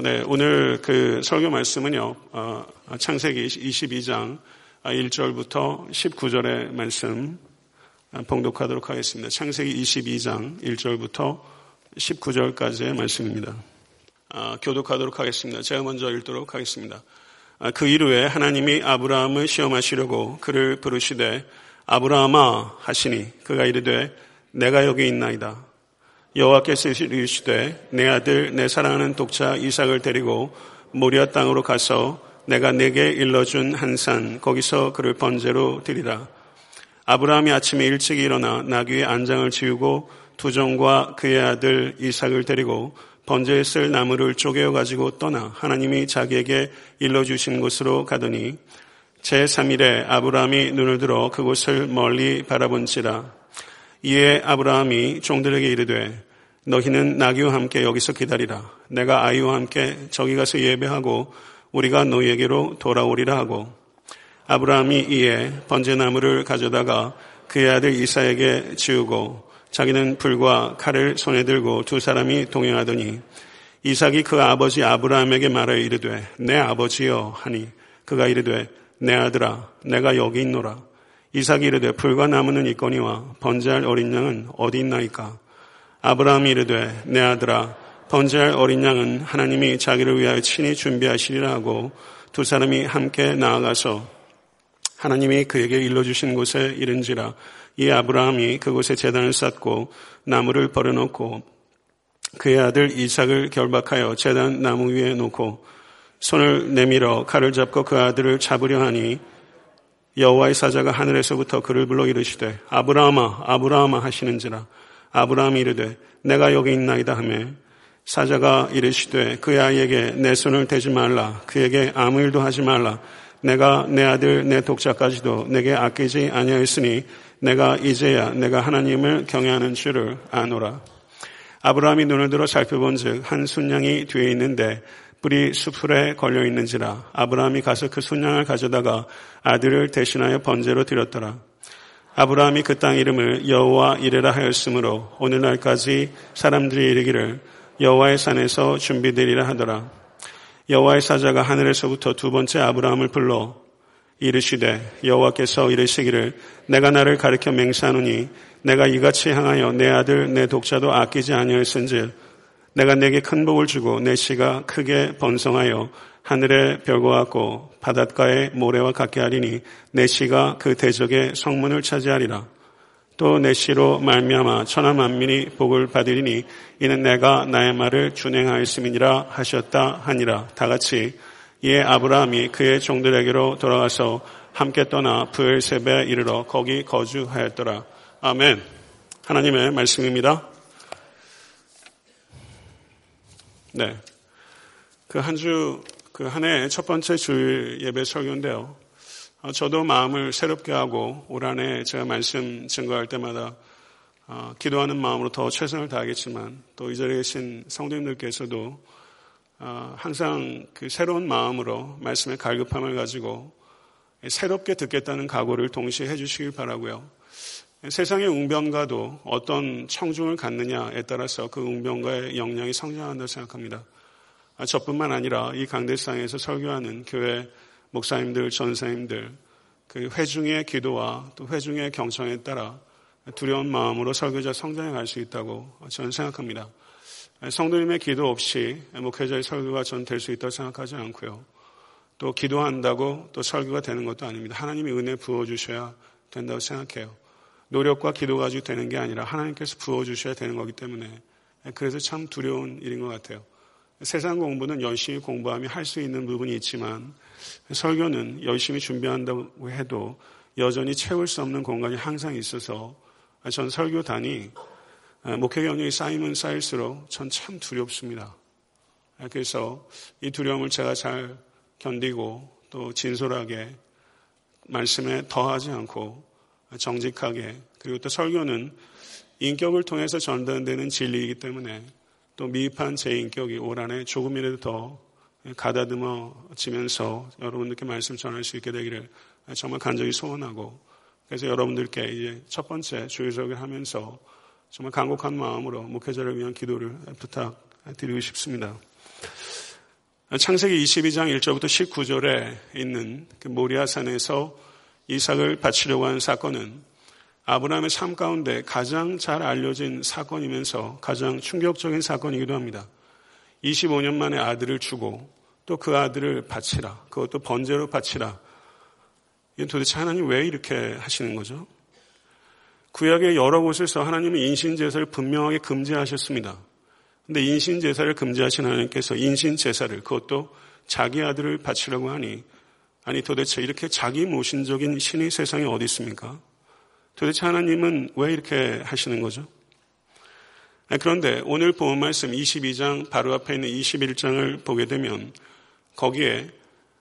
네, 오늘 그 설교 말씀은요, 창세기 22장 1절부터 19절의 말씀 봉독하도록 하겠습니다. 창세기 22장 1절부터 19절까지의 말씀입니다. 교독하도록 하겠습니다. 제가 먼저 읽도록 하겠습니다. 그 이르에 하나님이 아브라함을 시험하시려고 그를 부르시되 아브라함아 하시니 그가 이르되 내가 여기 있나이다. 여호와께서 이르시되 내 아들 내 사랑하는 독자 이삭을 데리고 모리아 땅으로 가서 내가 네게 일러준 한 산 거기서 그를 번제로 드리라. 아브라함이 아침에 일찍 일어나 나귀의 안장을 지우고 두 종과 그의 아들 이삭을 데리고 번제에 쓸 나무를 쪼개어 가지고 떠나 하나님이 자기에게 일러주신 곳으로 가더니 제3일에 아브라함이 눈을 들어 그곳을 멀리 바라본지라. 이에 아브라함이 종들에게 이르되 너희는 나귀와 함께 여기서 기다리라. 내가 아이와 함께 저기 가서 예배하고 우리가 너희에게로 돌아오리라 하고 아브라함이 이에 번제나무를 가져다가 그의 아들 이삭에게 지우고 자기는 불과 칼을 손에 들고 두 사람이 동행하더니 이삭이 그 아버지 아브라함에게 말하여 이르되 내 아버지여 하니 그가 이르되 내 아들아 내가 여기 있노라. 이삭이 이르되 불과 나무는 있거니와 번제할 어린 양은 어디 있나이까. 아브라함이 이르되 내 아들아 번제할 어린 양은 하나님이 자기를 위하여 친히 준비하시리라 하고 두 사람이 함께 나아가서 하나님이 그에게 일러주신 곳에 이른지라. 이 아브라함이 그곳에 제단을 쌓고 나무를 버려놓고 그의 아들 이삭을 결박하여 제단 나무 위에 놓고 손을 내밀어 칼을 잡고 그 아들을 잡으려 하니 여호와의 사자가 하늘에서부터 그를 불러 이르시되 아브라함아 아브라함아 하시는지라. 아브라함이 이르되 내가 여기 있나이다 하며 사자가 이르시되 그의 아이에게 내 손을 대지 말라. 그에게 아무 일도 하지 말라. 내가 내 아들 내 독자까지도 내게 아끼지 아니하였으니 내가 이제야 내가 하나님을 경외하는 줄을 아노라. 아브라함이 눈을 들어 살펴본 즉한 순양이 뒤에 있는데 뿔이 수풀에 걸려 있는지라. 아브라함이 가서 그 순양을 가져다가 아들을 대신하여 번제로 드렸더라. 아브라함이 그 땅 이름을 여호와 이레라 하였으므로 오늘날까지 사람들이 이르기를 여호와의 산에서 준비되리라 하더라. 여호와의 사자가 하늘에서부터 두 번째 아브라함을 불러 이르시되 여호와께서 이르시기를 내가 나를 가리켜 맹세하노니 내가 이같이 향하여 내 아들 내 독자도 아끼지 아니하였은즉 내가 내게 큰 복을 주고 내 씨가 크게 번성하여 하늘의 별과 같고 바닷가의 모래와 같게 하리니 내 씨가 그 대적의 성문을 차지하리라. 또 내 씨로 말미암아 천하 만민이 복을 받으리니 이는 내가 나의 말을 준행하였음이니라 하셨다 하니라. 다같이 이에 아브라함이 그의 종들에게로 돌아가서 함께 떠나 브엘세바에 이르러 거기 거주하였더라. 아멘. 하나님의 말씀입니다. 네, 그 한 해의 첫 번째 주일 예배 설교인데요. 저도 마음을 새롭게 하고 올 한 해 제가 말씀 증거할 때마다 기도하는 마음으로 더 최선을 다하겠지만 또 이 자리에 계신 성도님들께서도 항상 그 새로운 마음으로 말씀의 갈급함을 가지고 새롭게 듣겠다는 각오를 동시에 해주시길 바라고요. 세상의 웅변가도 어떤 청중을 갖느냐에 따라서 그 웅변가의 역량이 성장한다고 생각합니다. 저뿐만 아니라 이 강대상에서 설교하는 교회 목사님들, 전사님들 그 회중의 기도와 또 회중의 경청에 따라 두려운 마음으로 설교자 성장해 갈 수 있다고 저는 생각합니다. 성도님의 기도 없이 목회자의 설교가 전 될 수 있다고 생각하지 않고요. 또 기도한다고 또 설교가 되는 것도 아닙니다. 하나님이 은혜 부어주셔야 된다고 생각해요. 노력과 기도 가지고 되는 게 아니라 하나님께서 부어주셔야 되는 거기 때문에 그래서 참 두려운 일인 것 같아요. 세상 공부는 열심히 공부하며 할 수 있는 부분이 있지만 설교는 열심히 준비한다고 해도 여전히 채울 수 없는 공간이 항상 있어서 전 설교단이 목회 경력이 쌓이면 쌓일수록 전 참 두렵습니다. 그래서 이 두려움을 제가 잘 견디고 또 진솔하게 말씀에 더하지 않고 정직하게 그리고 또 설교는 인격을 통해서 전달되는 진리이기 때문에 또 미흡한 제 인격이 올 한 해 조금이라도 더 가다듬어지면서 여러분들께 말씀 전할 수 있게 되기를 정말 간절히 소원하고 그래서 여러분들께 이제 첫 번째 주일설교를 하면서 정말 간곡한 마음으로 목회자를 위한 기도를 부탁드리고 싶습니다. 창세기 22장 1절부터 19절에 있는 그 모리아산에서 이삭을 바치려고 하는 사건은 아브라함의 삶 가운데 가장 잘 알려진 사건이면서 가장 충격적인 사건이기도 합니다. 25년 만에 아들을 주고 또 그 아들을 바치라. 그것도 번제로 바치라. 이게 도대체 하나님 왜 이렇게 하시는 거죠? 구약의 여러 곳에서 하나님은 인신제사를 분명하게 금지하셨습니다. 그런데 인신제사를 금지하신 하나님께서 인신제사를 그것도 자기 아들을 바치려고 하니 아니 도대체 이렇게 자기 모신적인 신이 세상에 어디 있습니까? 도대체 하나님은 왜 이렇게 하시는 거죠? 그런데 오늘 본 말씀 22장 바로 앞에 있는 21장을 보게 되면 거기에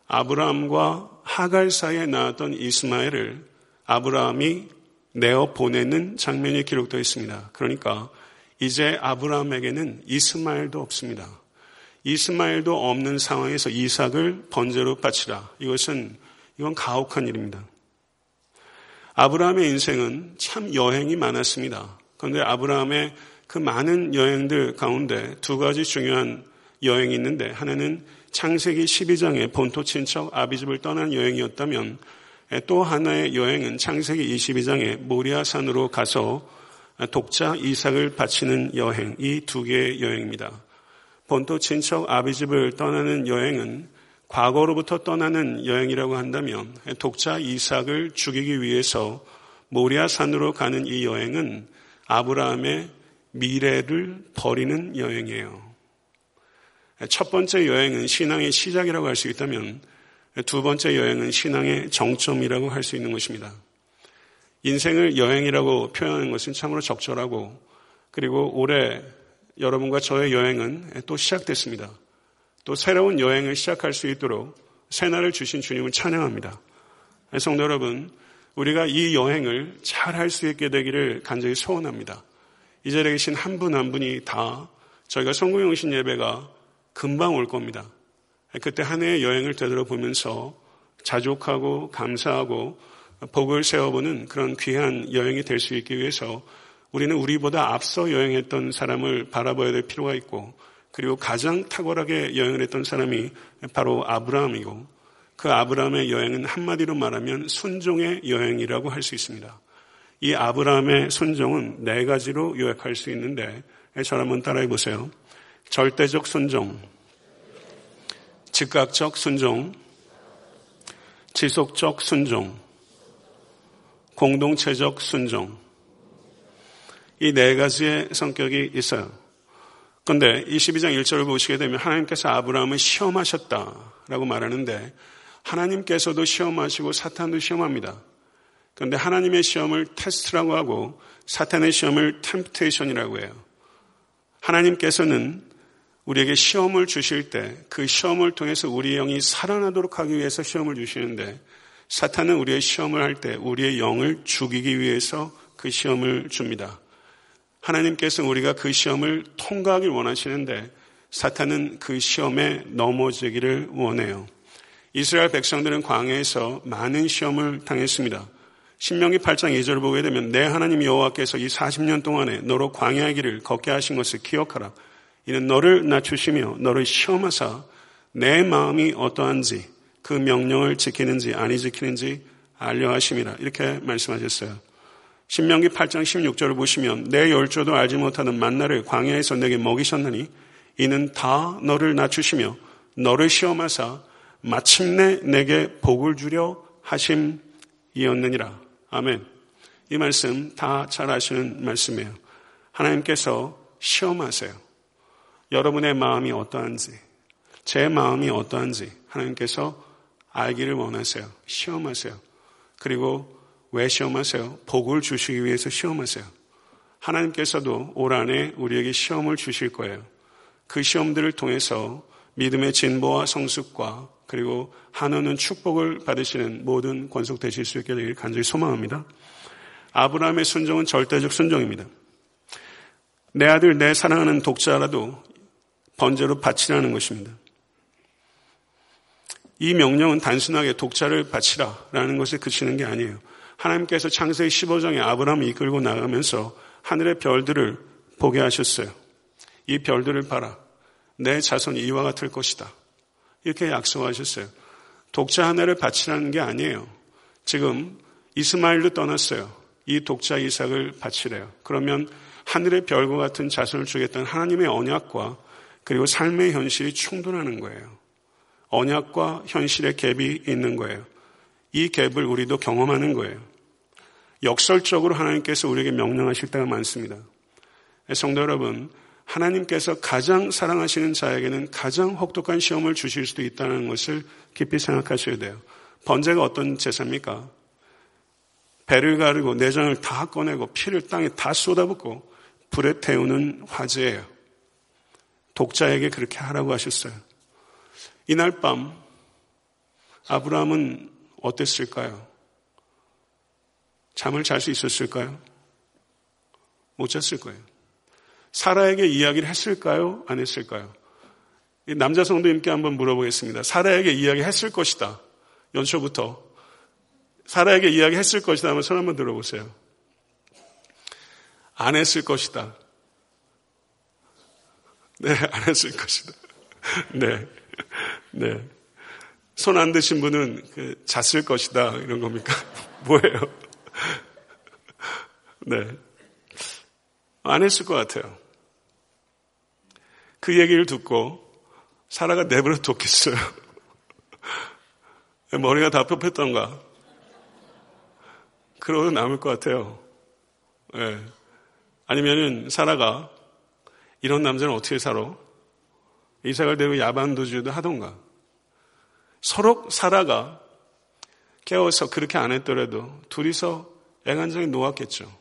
아브라함과 하갈 사이에 낳았던 이스마엘을 아브라함이 내어 보내는 장면이 기록되어 있습니다. 그러니까 이제 아브라함에게는 이스마엘도 없습니다. 이스마엘도 없는 상황에서 이삭을 번제로 바치라. 이건 가혹한 일입니다. 아브라함의 인생은 참 여행이 많았습니다. 그런데 아브라함의 그 많은 여행들 가운데 두 가지 중요한 여행이 있는데 하나는 창세기 12장의 본토 친척 아비집을 떠난 여행이었다면 또 하나의 여행은 창세기 22장의 모리아산으로 가서 독자 이삭을 바치는 여행, 이 두 개의 여행입니다. 본토 친척 아비집을 떠나는 여행은 과거로부터 떠나는 여행이라고 한다면 독자 이삭을 죽이기 위해서 모리아산으로 가는 이 여행은 아브라함의 미래를 버리는 여행이에요. 첫 번째 여행은 신앙의 시작이라고 할 수 있다면 두 번째 여행은 신앙의 정점이라고 할 수 있는 것입니다. 인생을 여행이라고 표현하는 것은 참으로 적절하고 그리고 올해 여러분과 저의 여행은 또 시작됐습니다. 또 새로운 여행을 시작할 수 있도록 새날을 주신 주님을 찬양합니다. 성도 여러분, 우리가 이 여행을 잘 할 수 있게 되기를 간절히 소원합니다. 이 자리에 계신 한 분 한 분이 다 저희가 성공영신 예배가 금방 올 겁니다. 그때 한 해의 여행을 되돌아보면서 자족하고 감사하고 복을 세워보는 그런 귀한 여행이 될 수 있기 위해서 우리는 우리보다 앞서 여행했던 사람을 바라봐야 될 필요가 있고 그리고 가장 탁월하게 여행을 했던 사람이 바로 아브라함이고 그 아브라함의 여행은 한마디로 말하면 순종의 여행이라고 할 수 있습니다. 이 아브라함의 순종은 네 가지로 요약할 수 있는데 저를 한번 따라해 보세요. 절대적 순종, 즉각적 순종, 지속적 순종, 공동체적 순종. 이 네 가지의 성격이 있어요. 그런데 22장 1절을 보시게 되면 하나님께서 아브라함을 시험하셨다라고 말하는데 하나님께서도 시험하시고 사탄도 시험합니다. 그런데 하나님의 시험을 테스트라고 하고 사탄의 시험을 템프테이션이라고 해요. 하나님께서는 우리에게 시험을 주실 때 그 시험을 통해서 우리의 영이 살아나도록 하기 위해서 시험을 주시는데 사탄은 우리의 시험을 할 때 우리의 영을 죽이기 위해서 그 시험을 줍니다. 하나님께서는 우리가 그 시험을 통과하길 원하시는데 사탄은 그 시험에 넘어지기를 원해요. 이스라엘 백성들은 광야에서 많은 시험을 당했습니다. 신명기 8장 2절을 보게 되면 내 하나님 여호와께서 이 40년 동안에 너로 광야의 길을 걷게 하신 것을 기억하라. 이는 너를 낮추시며 너를 시험하사 내 마음이 어떠한지 그 명령을 지키는지 아니 지키는지 알려하심이라. 이렇게 말씀하셨어요. 신명기 8장 16절을 보시면 내 열조도 알지 못하는 만나를 광야에서 내게 먹이셨느니 이는 다 너를 낮추시며 너를 시험하사 마침내 내게 복을 주려 하심이었느니라. 아멘. 이 말씀 다 잘 아시는 말씀이에요. 하나님께서 시험하세요. 여러분의 마음이 어떠한지, 제 마음이 어떠한지 하나님께서 알기를 원하세요. 시험하세요. 그리고 왜 시험하세요? 복을 주시기 위해서 시험하세요. 하나님께서도 올 한해 우리에게 시험을 주실 거예요. 그 시험들을 통해서 믿음의 진보와 성숙과 그리고 한우는 축복을 받으시는 모든 권속 되실 수 있게 되길 간절히 소망합니다. 아브라함의 순종은 절대적 순종입니다. 내 아들 내 사랑하는 독자라도 번제로 바치라는 것입니다. 이 명령은 단순하게 독자를 바치라라는 것에 그치는 게 아니에요. 하나님께서 창세기 15장에 아브라함을 이끌고 나가면서 하늘의 별들을 보게 하셨어요. 이 별들을 봐라. 내 자손이 이와 같을 것이다. 이렇게 약속하셨어요. 독자 하나를 바치라는 게 아니에요. 지금 이스마엘도 떠났어요. 이 독자 이삭을 바치래요. 그러면 하늘의 별과 같은 자손을 주겠다는 하나님의 언약과 그리고 삶의 현실이 충돌하는 거예요. 언약과 현실의 갭이 있는 거예요. 이 갭을 우리도 경험하는 거예요. 역설적으로 하나님께서 우리에게 명령하실 때가 많습니다. 성도 여러분, 하나님께서 가장 사랑하시는 자에게는 가장 혹독한 시험을 주실 수도 있다는 것을 깊이 생각하셔야 돼요. 번제가 어떤 제사입니까? 배를 가르고 내장을 다 꺼내고 피를 땅에 다 쏟아붓고 불에 태우는 화제예요. 독자에게 그렇게 하라고 하셨어요. 이날 밤 아브라함은 어땠을까요? 잠을 잘 수 있었을까요? 못 잤을 거예요. 사라에게 이야기를 했을까요? 안 했을까요? 남자 성도님께 한번 물어보겠습니다. 사라에게 이야기했을 것이다. 연초부터 사라에게 이야기했을 것이다 하면 손 한번 들어보세요. 안 했을 것이다. 네, 안 했을 것이다. 네, 네. 손 안 드신 분은 잤을 것이다 이런 겁니까? 뭐예요? 네. 안 했을 것 같아요. 그 얘기를 듣고 사라가 내버려 뒀겠어요. 머리가 다 뽑혔던가. 그러고 남을 것 같아요. 네. 아니면은 사라가 이런 남자는 어떻게 살아? 이삭을 데리고 야반도주도 하던가. 서로 사라가 깨워서 그렇게 안 했더라도 둘이서 애간장에 놓았겠죠.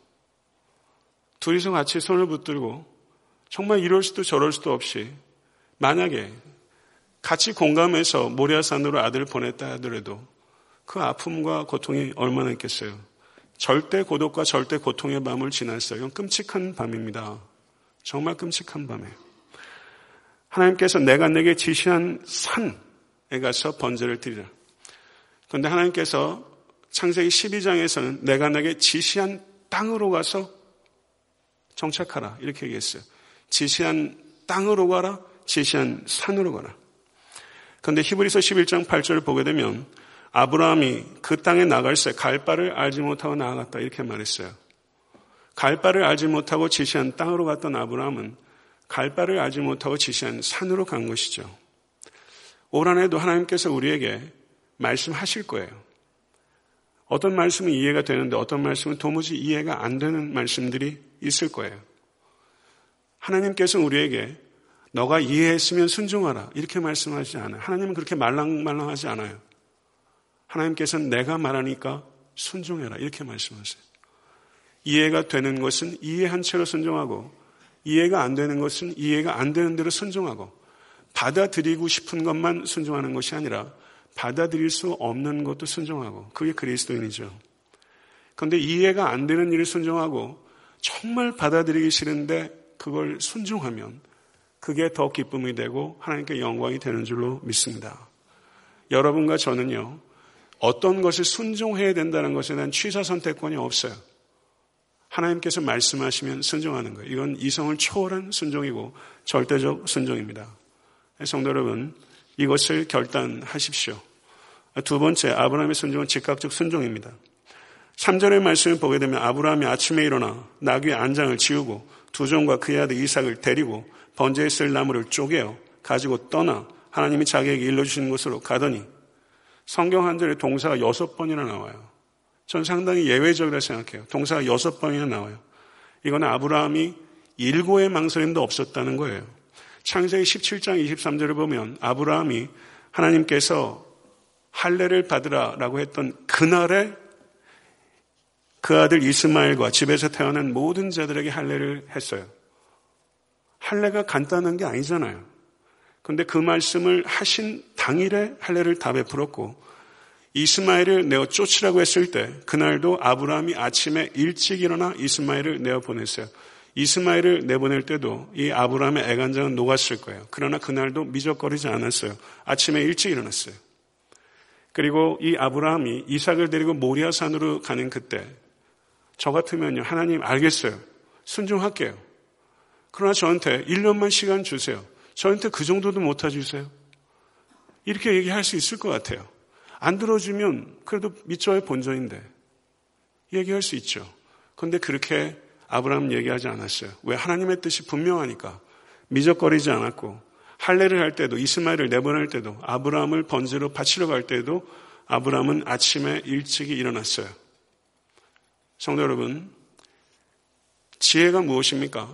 둘이서 같이 손을 붙들고 정말 이럴 수도 저럴 수도 없이 만약에 같이 공감해서 모리아산으로 아들을 보냈다 하더라도 그 아픔과 고통이 얼마나 있겠어요. 절대 고독과 절대 고통의 밤을 지났어요. 이건 끔찍한 밤입니다. 정말 끔찍한 밤에 하나님께서 내가 내게 지시한 산에 가서 번제를 드리라. 그런데 하나님께서 창세기 12장에서는 내가 내게 지시한 땅으로 가서 정착하라 이렇게 얘기했어요. 지시한 땅으로 가라, 지시한 산으로 가라. 그런데 히브리서 11장 8절을 보게 되면 아브라함이 그 땅에 나갈새 갈 바를 알지 못하고 나아갔다 이렇게 말했어요. 갈 바를 알지 못하고 지시한 땅으로 갔던 아브라함은 갈 바를 알지 못하고 지시한 산으로 간 것이죠. 올 한 해도 하나님께서 우리에게 말씀하실 거예요. 어떤 말씀은 이해가 되는데 어떤 말씀은 도무지 이해가 안 되는 말씀들이 있을 거예요. 하나님께서 우리에게 너가 이해했으면 순종하라 이렇게 말씀하시지 않아요. 하나님은 그렇게 말랑말랑하지 않아요. 하나님께서는 내가 말하니까 순종해라 이렇게 말씀하세요. 이해가 되는 것은 이해한 채로 순종하고 이해가 안 되는 것은 이해가 안 되는 대로 순종하고 받아들이고 싶은 것만 순종하는 것이 아니라 받아들일 수 없는 것도 순종하고 그게 그리스도인이죠. 그런데 이해가 안 되는 일을 순종하고 정말 받아들이기 싫은데 그걸 순종하면 그게 더 기쁨이 되고 하나님께 영광이 되는 줄로 믿습니다. 여러분과 저는요. 어떤 것을 순종해야 된다는 것에 대한 취사선택권이 없어요. 하나님께서 말씀하시면 순종하는 거예요. 이건 이성을 초월한 순종이고 절대적 순종입니다. 성도 여러분, 이것을 결단하십시오. 두 번째, 아브라함의 순종은 즉각적 순종입니다. 3절의 말씀을 보게 되면 아브라함이 아침에 일어나 나귀의 안장을 지우고 두 종과 그의 아들 이삭을 데리고 번제에 쓸 나무를 쪼개어 가지고 떠나 하나님이 자기에게 일러주시는 곳으로 가더니 성경 한 절에 동사가 6번이나 나와요. 전 상당히 예외적이라 생각해요. 동사가 6번이나 나와요. 이건 아브라함이 일고의 망설임도 없었다는 거예요. 창세기 17장 23절을 보면 아브라함이 하나님께서 할례를 받으라라고 했던 그날에 그 아들 이스마엘과 집에서 태어난 모든 자들에게 할례를 했어요. 할례가 간단한 게 아니잖아요. 그런데 그 말씀을 하신 당일에 할례를 다 베풀었고 이스마엘을 내어 쫓으라고 했을 때 그날도 아브라함이 아침에 일찍 일어나 이스마엘을 내어 보냈어요. 이스마엘을 내보낼 때도 이 아브라함의 애간장은 녹았을 거예요. 그러나 그날도 미적거리지 않았어요. 아침에 일찍 일어났어요. 그리고 이 아브라함이 이삭을 데리고 모리아산으로 가는 그때 저 같으면요. 하나님 알겠어요. 순종할게요. 그러나 저한테 1년만 시간 주세요. 저한테 그 정도도 못해 주세요. 이렇게 얘기할 수 있을 것 같아요. 안 들어주면 그래도 믿져야 본전인데 얘기할 수 있죠. 그런데 그렇게 아브라함은 얘기하지 않았어요. 왜? 하나님의 뜻이 분명하니까. 미적거리지 않았고 할례를 할 때도, 이스마엘을 내보낼 때도, 아브라함을 번제로 바치러 갈 때도 아브라함은 아침에 일찍이 일어났어요. 성도 여러분, 지혜가 무엇입니까?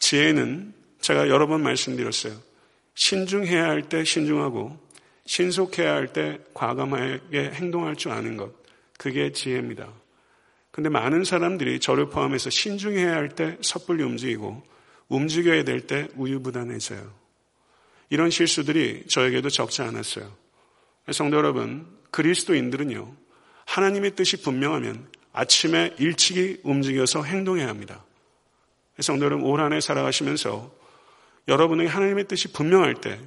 지혜는 제가 여러 번 말씀드렸어요. 신중해야 할 때 신중하고 신속해야 할 때 과감하게 행동할 줄 아는 것, 그게 지혜입니다. 그런데 많은 사람들이 저를 포함해서 신중해야 할 때 섣불리 움직이고 움직여야 될 때 우유부단해져요. 이런 실수들이 저에게도 적지 않았어요. 성도 여러분, 그리스도인들은요, 하나님의 뜻이 분명하면 아침에 일찍이 움직여서 행동해야 합니다. 성도 여러분, 올 한 해 살아가시면서 여러분의 하나님의 뜻이 분명할 때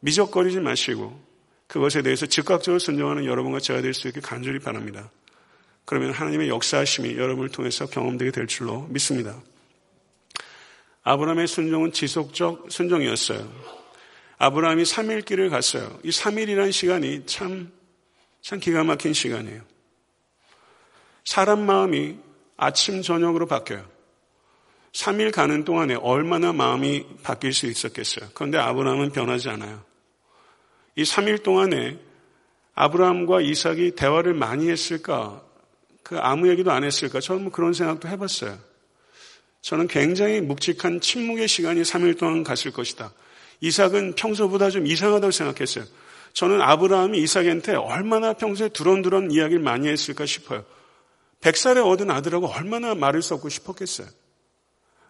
미적거리지 마시고 그것에 대해서 즉각적으로 순종하는 여러분과 제가 될 수 있게 간절히 바랍니다. 그러면 하나님의 역사하심이 여러분을 통해서 경험되게 될 줄로 믿습니다. 아브라함의 순종은 지속적 순종이었어요. 아브라함이 3일 길을 갔어요. 이 3일이라는 시간이 참 기가 막힌 시간이에요. 사람 마음이 아침 저녁으로 바뀌어요. 3일 가는 동안에 얼마나 마음이 바뀔 수 있었겠어요. 그런데 아브라함은 변하지 않아요. 이 3일 동안에 아브라함과 이삭이 대화를 많이 했을까? 그 아무 얘기도 안 했을까? 저는 그런 생각도 해봤어요. 저는 굉장히 묵직한 침묵의 시간이 3일 동안 갔을 것이다. 이삭은 평소보다 좀 이상하다고 생각했어요. 저는 아브라함이 이삭한테 얼마나 평소에 두런두런 이야기를 많이 했을까 싶어요. 100살에 얻은 아들하고 얼마나 말을 섞고 싶었겠어요.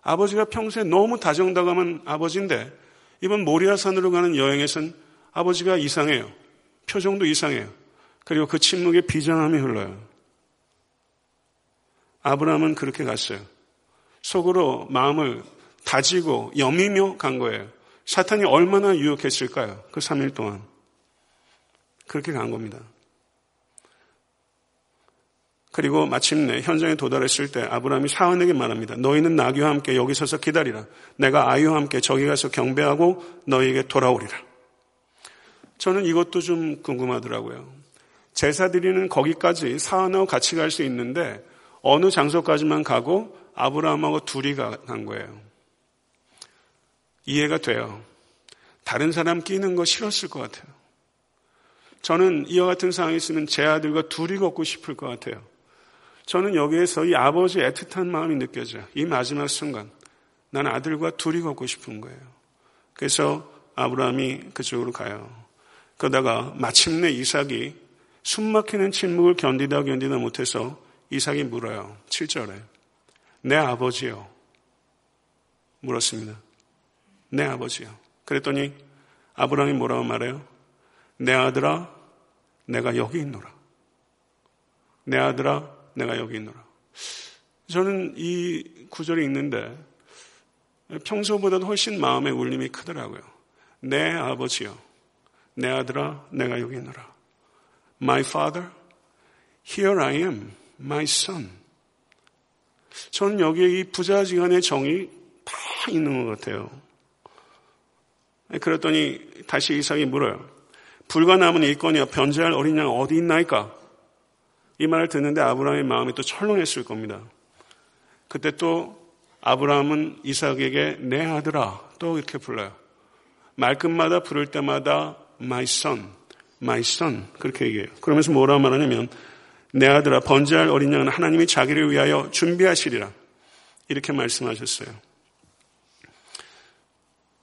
아버지가 평소에 너무 다정다감한 아버지인데 이번 모리아산으로 가는 여행에선 아버지가 이상해요. 표정도 이상해요. 그리고 그 침묵에 비장함이 흘러요. 아브라함은 그렇게 갔어요. 속으로 마음을 다지고 여미며 간 거예요. 사탄이 얼마나 유혹했을까요? 그 3일 동안. 그렇게 간 겁니다. 그리고 마침내 현장에 도달했을 때 아브라함이 사원에게 말합니다. 너희는 나귀와 함께 여기 서서 기다리라. 내가 아이와 함께 저기 가서 경배하고 너희에게 돌아오리라. 저는 이것도 좀 궁금하더라고요. 제사 드리는 거기까지 사원하고 같이 갈 수 있는데 어느 장소까지만 가고 아브라함하고 둘이 간 거예요. 이해가 돼요. 다른 사람 끼는 거 싫었을 것 같아요. 저는 이와 같은 상황에 있으면 제 아들과 둘이 걷고 싶을 것 같아요. 저는 여기에서 이 아버지의 애틋한 마음이 느껴져요. 이 마지막 순간 난 아들과 둘이 걷고 싶은 거예요. 그래서 아브라함이 그쪽으로 가요. 그러다가 마침내 이삭이 숨막히는 침묵을 견디다 못해서 이삭이 물어요. 7절에 내 아버지요. 물었습니다. 내 아버지요. 그랬더니 아브라함이 뭐라고 말해요? 내 아들아, 내가 여기 있노라. 내 아들아, 내가 여기 있노라. 저는 이 구절이 있는데 평소보다도 훨씬 마음의 울림이 크더라고요. 내 아버지요. 내 아들아, 내가 여기 있노라. My father, here I am, my son. 저는 여기에 이 부자지간의 정이 다 있는 것 같아요. 그랬더니 다시 이삭이 물어요. 불과 남은 일거니와 변제할 어린 양 어디 있나이까? 이 말을 듣는데 아브라함의 마음이 또 철렁했을 겁니다. 그때 또 아브라함은 이삭에게 내 아들아 또 이렇게 불러요. 말끝마다 부를 때마다 my son, my son 그렇게 얘기해요. 그러면서 뭐라고 말하냐면 내 아들아 번제할 어린 양은 하나님이 자기를 위하여 준비하시리라 이렇게 말씀하셨어요.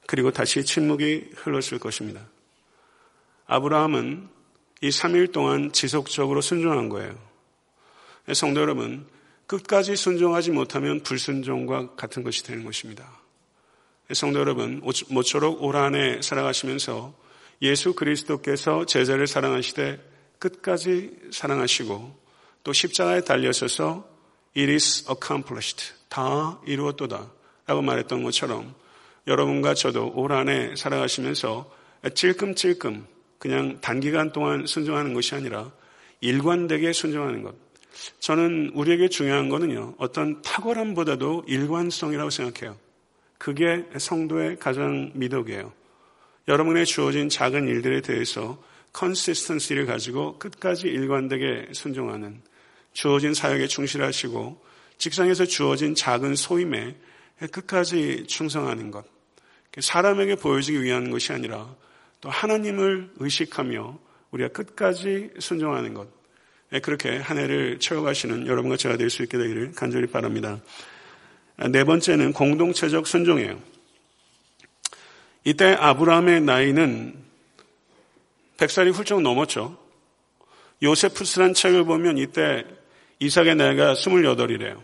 그리고 다시 침묵이 흘렀을 것입니다. 아브라함은 이 3일 동안 지속적으로 순종한 거예요. 성도 여러분, 끝까지 순종하지 못하면 불순종과 같은 것이 되는 것입니다. 성도 여러분, 모쪼록 올 한 해 살아가시면서 예수 그리스도께서 제자를 사랑하시되 끝까지 사랑하시고 또 십자가에 달려서서 It is accomplished, 다 이루었도다 라고 말했던 것처럼 여러분과 저도 올 한 해 살아가시면서 찔끔찔끔 그냥 단기간 동안 순종하는 것이 아니라 일관되게 순종하는 것. 저는 우리에게 중요한 거는요, 어떤 탁월함보다도 일관성이라고 생각해요. 그게 성도의 가장 미덕이에요. 여러분에게 주어진 작은 일들에 대해서 컨시스턴시를 가지고 끝까지 일관되게 순종하는, 주어진 사역에 충실하시고 직장에서 주어진 작은 소임에 끝까지 충성하는 것, 사람에게 보여주기 위한 것이 아니라 또 하나님을 의식하며 우리가 끝까지 순종하는 것, 그렇게 한 해를 채워가시는 여러분과 제가 될 수 있게 되기를 간절히 바랍니다. 네 번째는 공동체적 순종이에요. 이때 아브라함의 나이는 100살이 훌쩍 넘었죠. 요세푸스란 책을 보면 이때 이삭의 나이가 28이래요.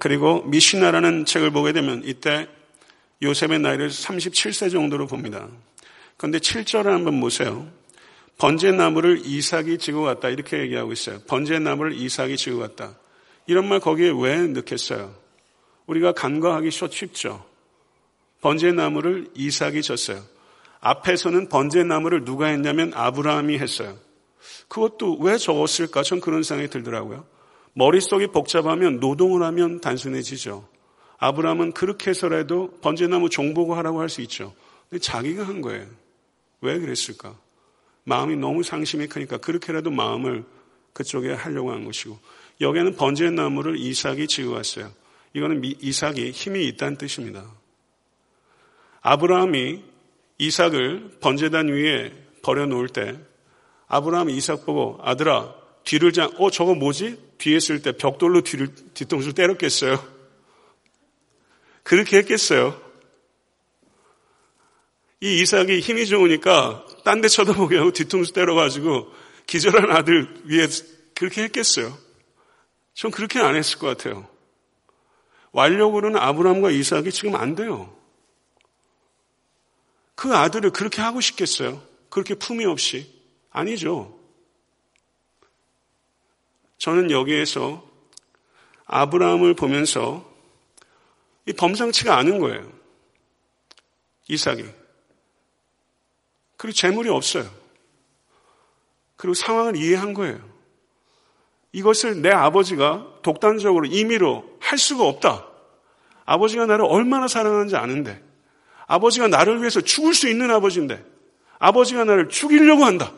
그리고 미시나라는 책을 보게 되면 이때 요셉의 나이를 37세 정도로 봅니다. 그런데 7절을 한번 보세요. 번제나무를 이삭이 지고 갔다, 이렇게 얘기하고 있어요. 번제나무를 이삭이 지고 갔다. 이런 말 거기에 왜 넣겠어요? 우리가 간과하기 쉽죠. 번제나무를 이삭이 졌어요. 앞에서는 번제나무를 누가 했냐면 아브라함이 했어요. 그것도 왜 적었을까? 전 그런 생각이 들더라고요. 머릿속이 복잡하면 노동을 하면 단순해지죠. 아브라함은 그렇게 해서라도 번제나무 종보고 하라고 할 수 있죠. 근데 자기가 한 거예요. 왜 그랬을까? 마음이 너무 상심이 크니까 그렇게라도 마음을 그쪽에 하려고 한 것이고, 여기에는 번제나무를 이삭이 지고 갔어요. 이거는 이삭이 힘이 있다는 뜻입니다. 아브라함이 이삭을 번제단 위에 버려놓을 때 아브라함이 이삭 보고, 아들아, 뒤를 저거 뭐지? 뒤에 있을 때 벽돌로 뒤통수를 때렸겠어요? 그렇게 했겠어요? 이 이삭이 힘이 좋으니까 딴 데 쳐다보게 하고 뒤통수 때려가지고 기절한 아들 위에 그렇게 했겠어요? 전 그렇게 안 했을 것 같아요. 완력으로는 아브라함과 이삭이 지금 안 돼요. 그 아들을 그렇게 하고 싶겠어요? 그렇게 품위 없이? 아니죠. 저는 여기에서 아브라함을 보면서 이 범상치가 않은 거예요. 이삭이. 그리고 재물이 없어요. 그리고 상황을 이해한 거예요. 이것을 내 아버지가 독단적으로 임의로 할 수가 없다. 아버지가 나를 얼마나 사랑하는지 아는데, 아버지가 나를 위해서 죽을 수 있는 아버지인데 아버지가 나를 죽이려고 한다.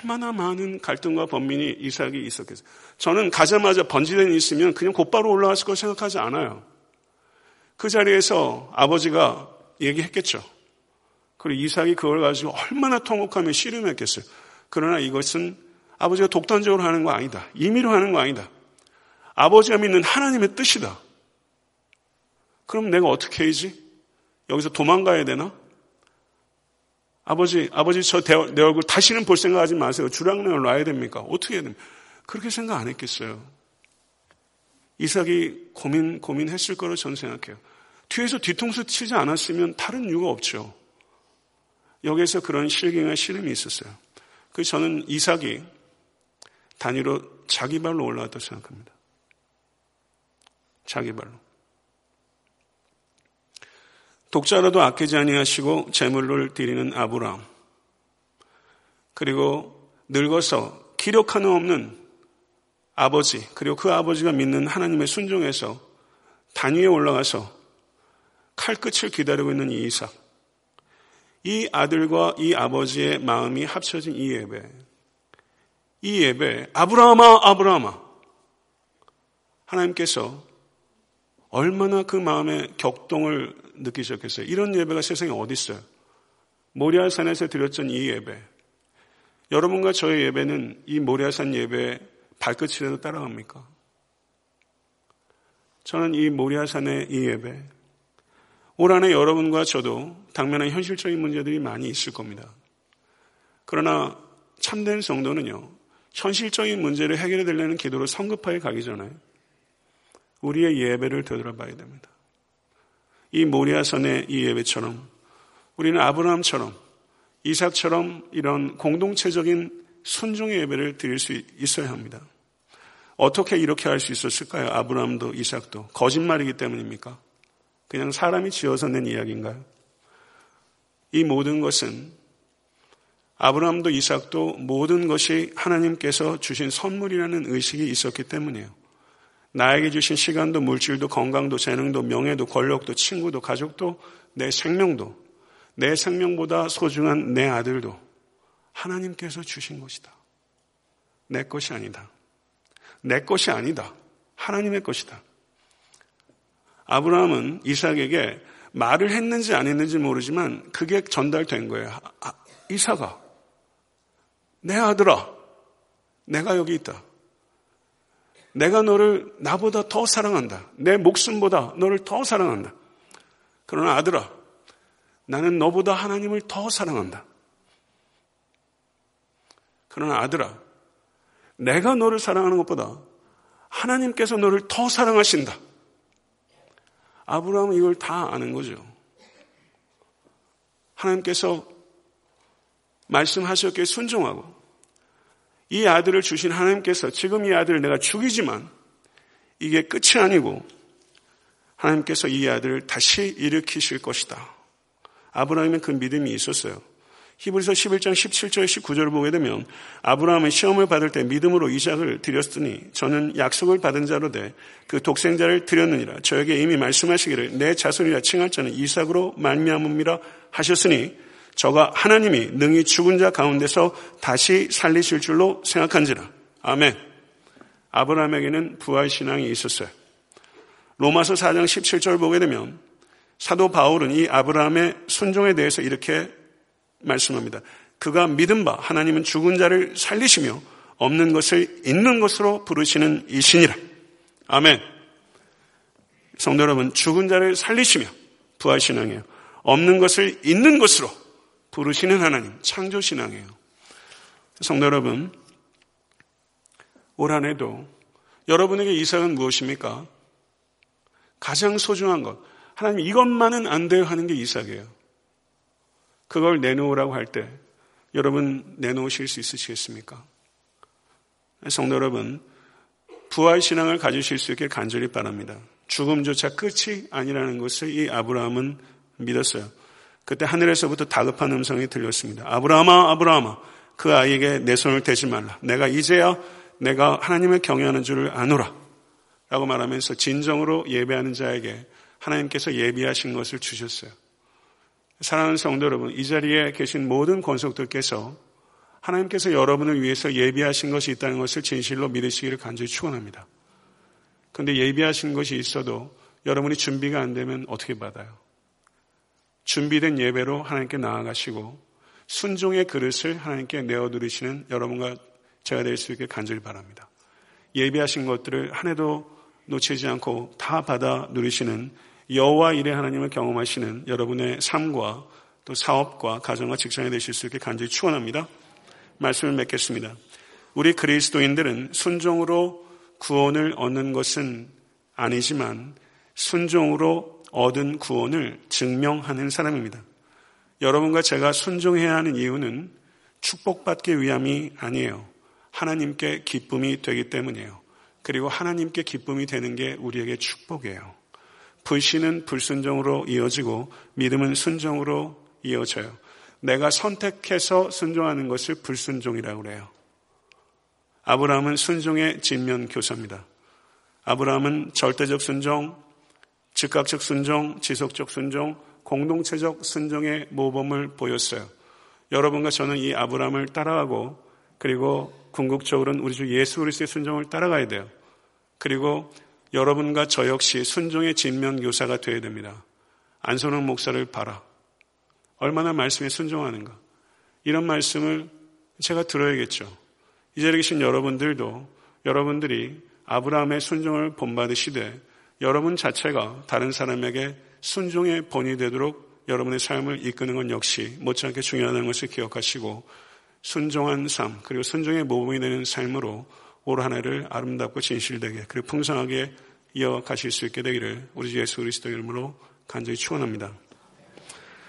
얼마나 많은 갈등과 번민이 이삭이 있었겠어요. 저는 가자마자 번제단이 있으면 그냥 곧바로 올라갔을 걸 생각하지 않아요. 그 자리에서 아버지가 얘기했겠죠. 그리고 이삭이 그걸 가지고 얼마나 통곡하며 씨름했겠어요. 그러나 이것은 아버지가 독단적으로 하는 거 아니다. 임의로 하는 거 아니다. 아버지가 믿는 하나님의 뜻이다. 그럼 내가 어떻게 해야지? 여기서 도망가야 되나? 아버지 저 내 얼굴 다시는 볼 생각하지 마세요. 주랑내로 놔야 됩니까? 어떻게 해야 됩니까? 그렇게 생각 안 했겠어요. 이삭이 고민했을 거로 저는 생각해요. 뒤에서 뒤통수 치지 않았으면 다른 이유가 없죠. 여기에서 그런 실갱이와 씨름이 있었어요. 그래서 저는 이삭이 단위로 자기 발로 올라왔다고 생각합니다. 자기 발로. 독자라도 아끼지 아니하시고 재물을 드리는 아브라함, 그리고 늙어서 기력 하나 없는 아버지, 그리고 그 아버지가 믿는 하나님의 순종에서 단 위에 올라가서 칼끝을 기다리고 있는 이 이삭, 이 아들과 이 아버지의 마음이 합쳐진 이 예배, 아브라함아, 하나님께서 얼마나 그 마음의 격동을 느끼셨겠어요. 이런 예배가 세상에 어디 있어요? 모리아산에서 드렸던 이 예배, 여러분과 저의 예배는 이 모리아산 예배의 발끝이라도 따라갑니까? 저는 이 모리아산의 이 예배, 올 한해 여러분과 저도 당면한 현실적인 문제들이 많이 있을 겁니다. 그러나 참된 성도는요, 현실적인 문제를 해결해 달라는 기도로 성급하게 가기 전에 우리의 예배를 되돌아봐야 됩니다. 이 모리아산의 이 예배처럼 우리는 아브라함처럼 이삭처럼 이런 공동체적인 순종의 예배를 드릴 수 있어야 합니다. 어떻게 이렇게 할 수 있었을까요? 아브라함도 이삭도 거짓말이기 때문입니까? 그냥 사람이 지어서 낸 이야기인가요? 이 모든 것은 아브라함도 이삭도 모든 것이 하나님께서 주신 선물이라는 의식이 있었기 때문이에요. 나에게 주신 시간도 물질도 건강도 재능도 명예도 권력도 친구도 가족도 내 생명도 내 생명보다 소중한 내 아들도 하나님께서 주신 것이다. 내 것이 아니다. 내 것이 아니다. 하나님의 것이다. 아브라함은 이삭에게 말을 했는지 안 했는지 모르지만 그게 전달된 거예요. 이삭아, 내 아들아, 내가 여기 있다. 내가 너를 나보다 더 사랑한다. 내 목숨보다 너를 더 사랑한다. 그러나 아들아, 나는 너보다 하나님을 더 사랑한다. 그러나 아들아, 내가 너를 사랑하는 것보다 하나님께서 너를 더 사랑하신다. 아브라함은 이걸 다 아는 거죠. 하나님께서 말씀하셨기에 순종하고 이 아들을 주신 하나님께서 지금 이 아들을 내가 죽이지만 이게 끝이 아니고 하나님께서 이 아들을 다시 일으키실 것이다. 아브라함은 그 믿음이 있었어요. 히브리서 11장 17절에서 19절을 보게 되면 아브라함은 시험을 받을 때 믿음으로 이삭을 드렸으니 저는 약속을 받은 자로 돼 그 독생자를 드렸느니라. 저에게 이미 말씀하시기를 내 자손이라 칭할 자는 이삭으로 말미암음이라 하셨으니 저가 하나님이 능히 죽은 자 가운데서 다시 살리실 줄로 생각한지라. 아멘. 아브라함에게는 부활 신앙이 있었어요. 로마서 4장 17절을 보게 되면 사도 바울은 이 아브라함의 순종에 대해서 이렇게 말씀합니다. 그가 믿은 바 하나님은 죽은 자를 살리시며 없는 것을 있는 것으로 부르시는 이시니라. 아멘. 성도 여러분, 죽은 자를 살리시며 부활신앙이에요. 없는 것을 있는 것으로 부르시는 하나님, 창조신앙이에요. 성도 여러분, 올 한 해도 여러분에게 이삭은 무엇입니까? 가장 소중한 것, 하나님 이것만은 안 돼요 하는 게 이삭이에요. 그걸 내놓으라고 할 때 여러분 내놓으실 수 있으시겠습니까? 성도 여러분, 부활신앙을 가지실 수 있길 간절히 바랍니다. 죽음조차 끝이 아니라는 것을 이 아브라함은 믿었어요. 그때 하늘에서부터 다급한 음성이 들렸습니다. 아브라함아, 아브라함아, 그 아이에게 내 손을 대지 말라. 내가 이제야 내가 하나님을 경외하는 줄을 아노라 라고 말하면서 진정으로 예배하는 자에게 하나님께서 예비하신 것을 주셨어요. 사랑하는 성도 여러분, 이 자리에 계신 모든 권속들께서 하나님께서 여러분을 위해서 예비하신 것이 있다는 것을 진실로 믿으시기를 간절히 축원합니다. 그런데 예비하신 것이 있어도 여러분이 준비가 안 되면 어떻게 받아요? 준비된 예배로 하나님께 나아가시고 순종의 그릇을 하나님께 내어드리시는 여러분과 제가 될 수 있게 간절히 바랍니다. 예비하신 것들을 한 해도 놓치지 않고 다 받아 누리시는 여호와 일의 하나님을 경험하시는 여러분의 삶과 또 사업과 가정과 직장이 되실 수 있게 간절히 축원합니다. 말씀을 맺겠습니다. 우리 그리스도인들은 순종으로 구원을 얻는 것은 아니지만 순종으로 얻은 구원을 증명하는 사람입니다. 여러분과 제가 순종해야 하는 이유는 축복받기 위함이 아니에요. 하나님께 기쁨이 되기 때문이에요. 그리고 하나님께 기쁨이 되는 게 우리에게 축복이에요. 불신은 불순종으로 이어지고 믿음은 순종으로 이어져요. 내가 선택해서 순종하는 것을 불순종이라고 해요. 아브라함은 순종의 진면교사입니다. 아브라함은 절대적 순종, 즉각적 순종, 지속적 순종, 공동체적 순종의 모범을 보였어요. 여러분과 저는 이 아브라함을 따라가고 그리고 궁극적으로는 우리 주 예수 그리스도의 순종을 따라가야 돼요. 그리고 여러분과 저 역시 순종의 진면교사가 되어야 됩니다. 안선홍 목사를 봐라. 얼마나 말씀에 순종하는가. 이런 말씀을 제가 들어야겠죠. 이 자리에 계신 여러분들도 여러분들이 아브라함의 순종을 본받으시되 여러분 자체가 다른 사람에게 순종의 본이 되도록 여러분의 삶을 이끄는 건 역시 못지않게 중요하다는 것을 기억하시고 순종한 삶, 그리고 순종의 모범이 되는 삶으로 올 한 해를 아름답고 진실되게 그리고 풍성하게 이어가실 수 있게 되기를 우리 주 예수 그리스도의 이름으로 간절히 축원합니다.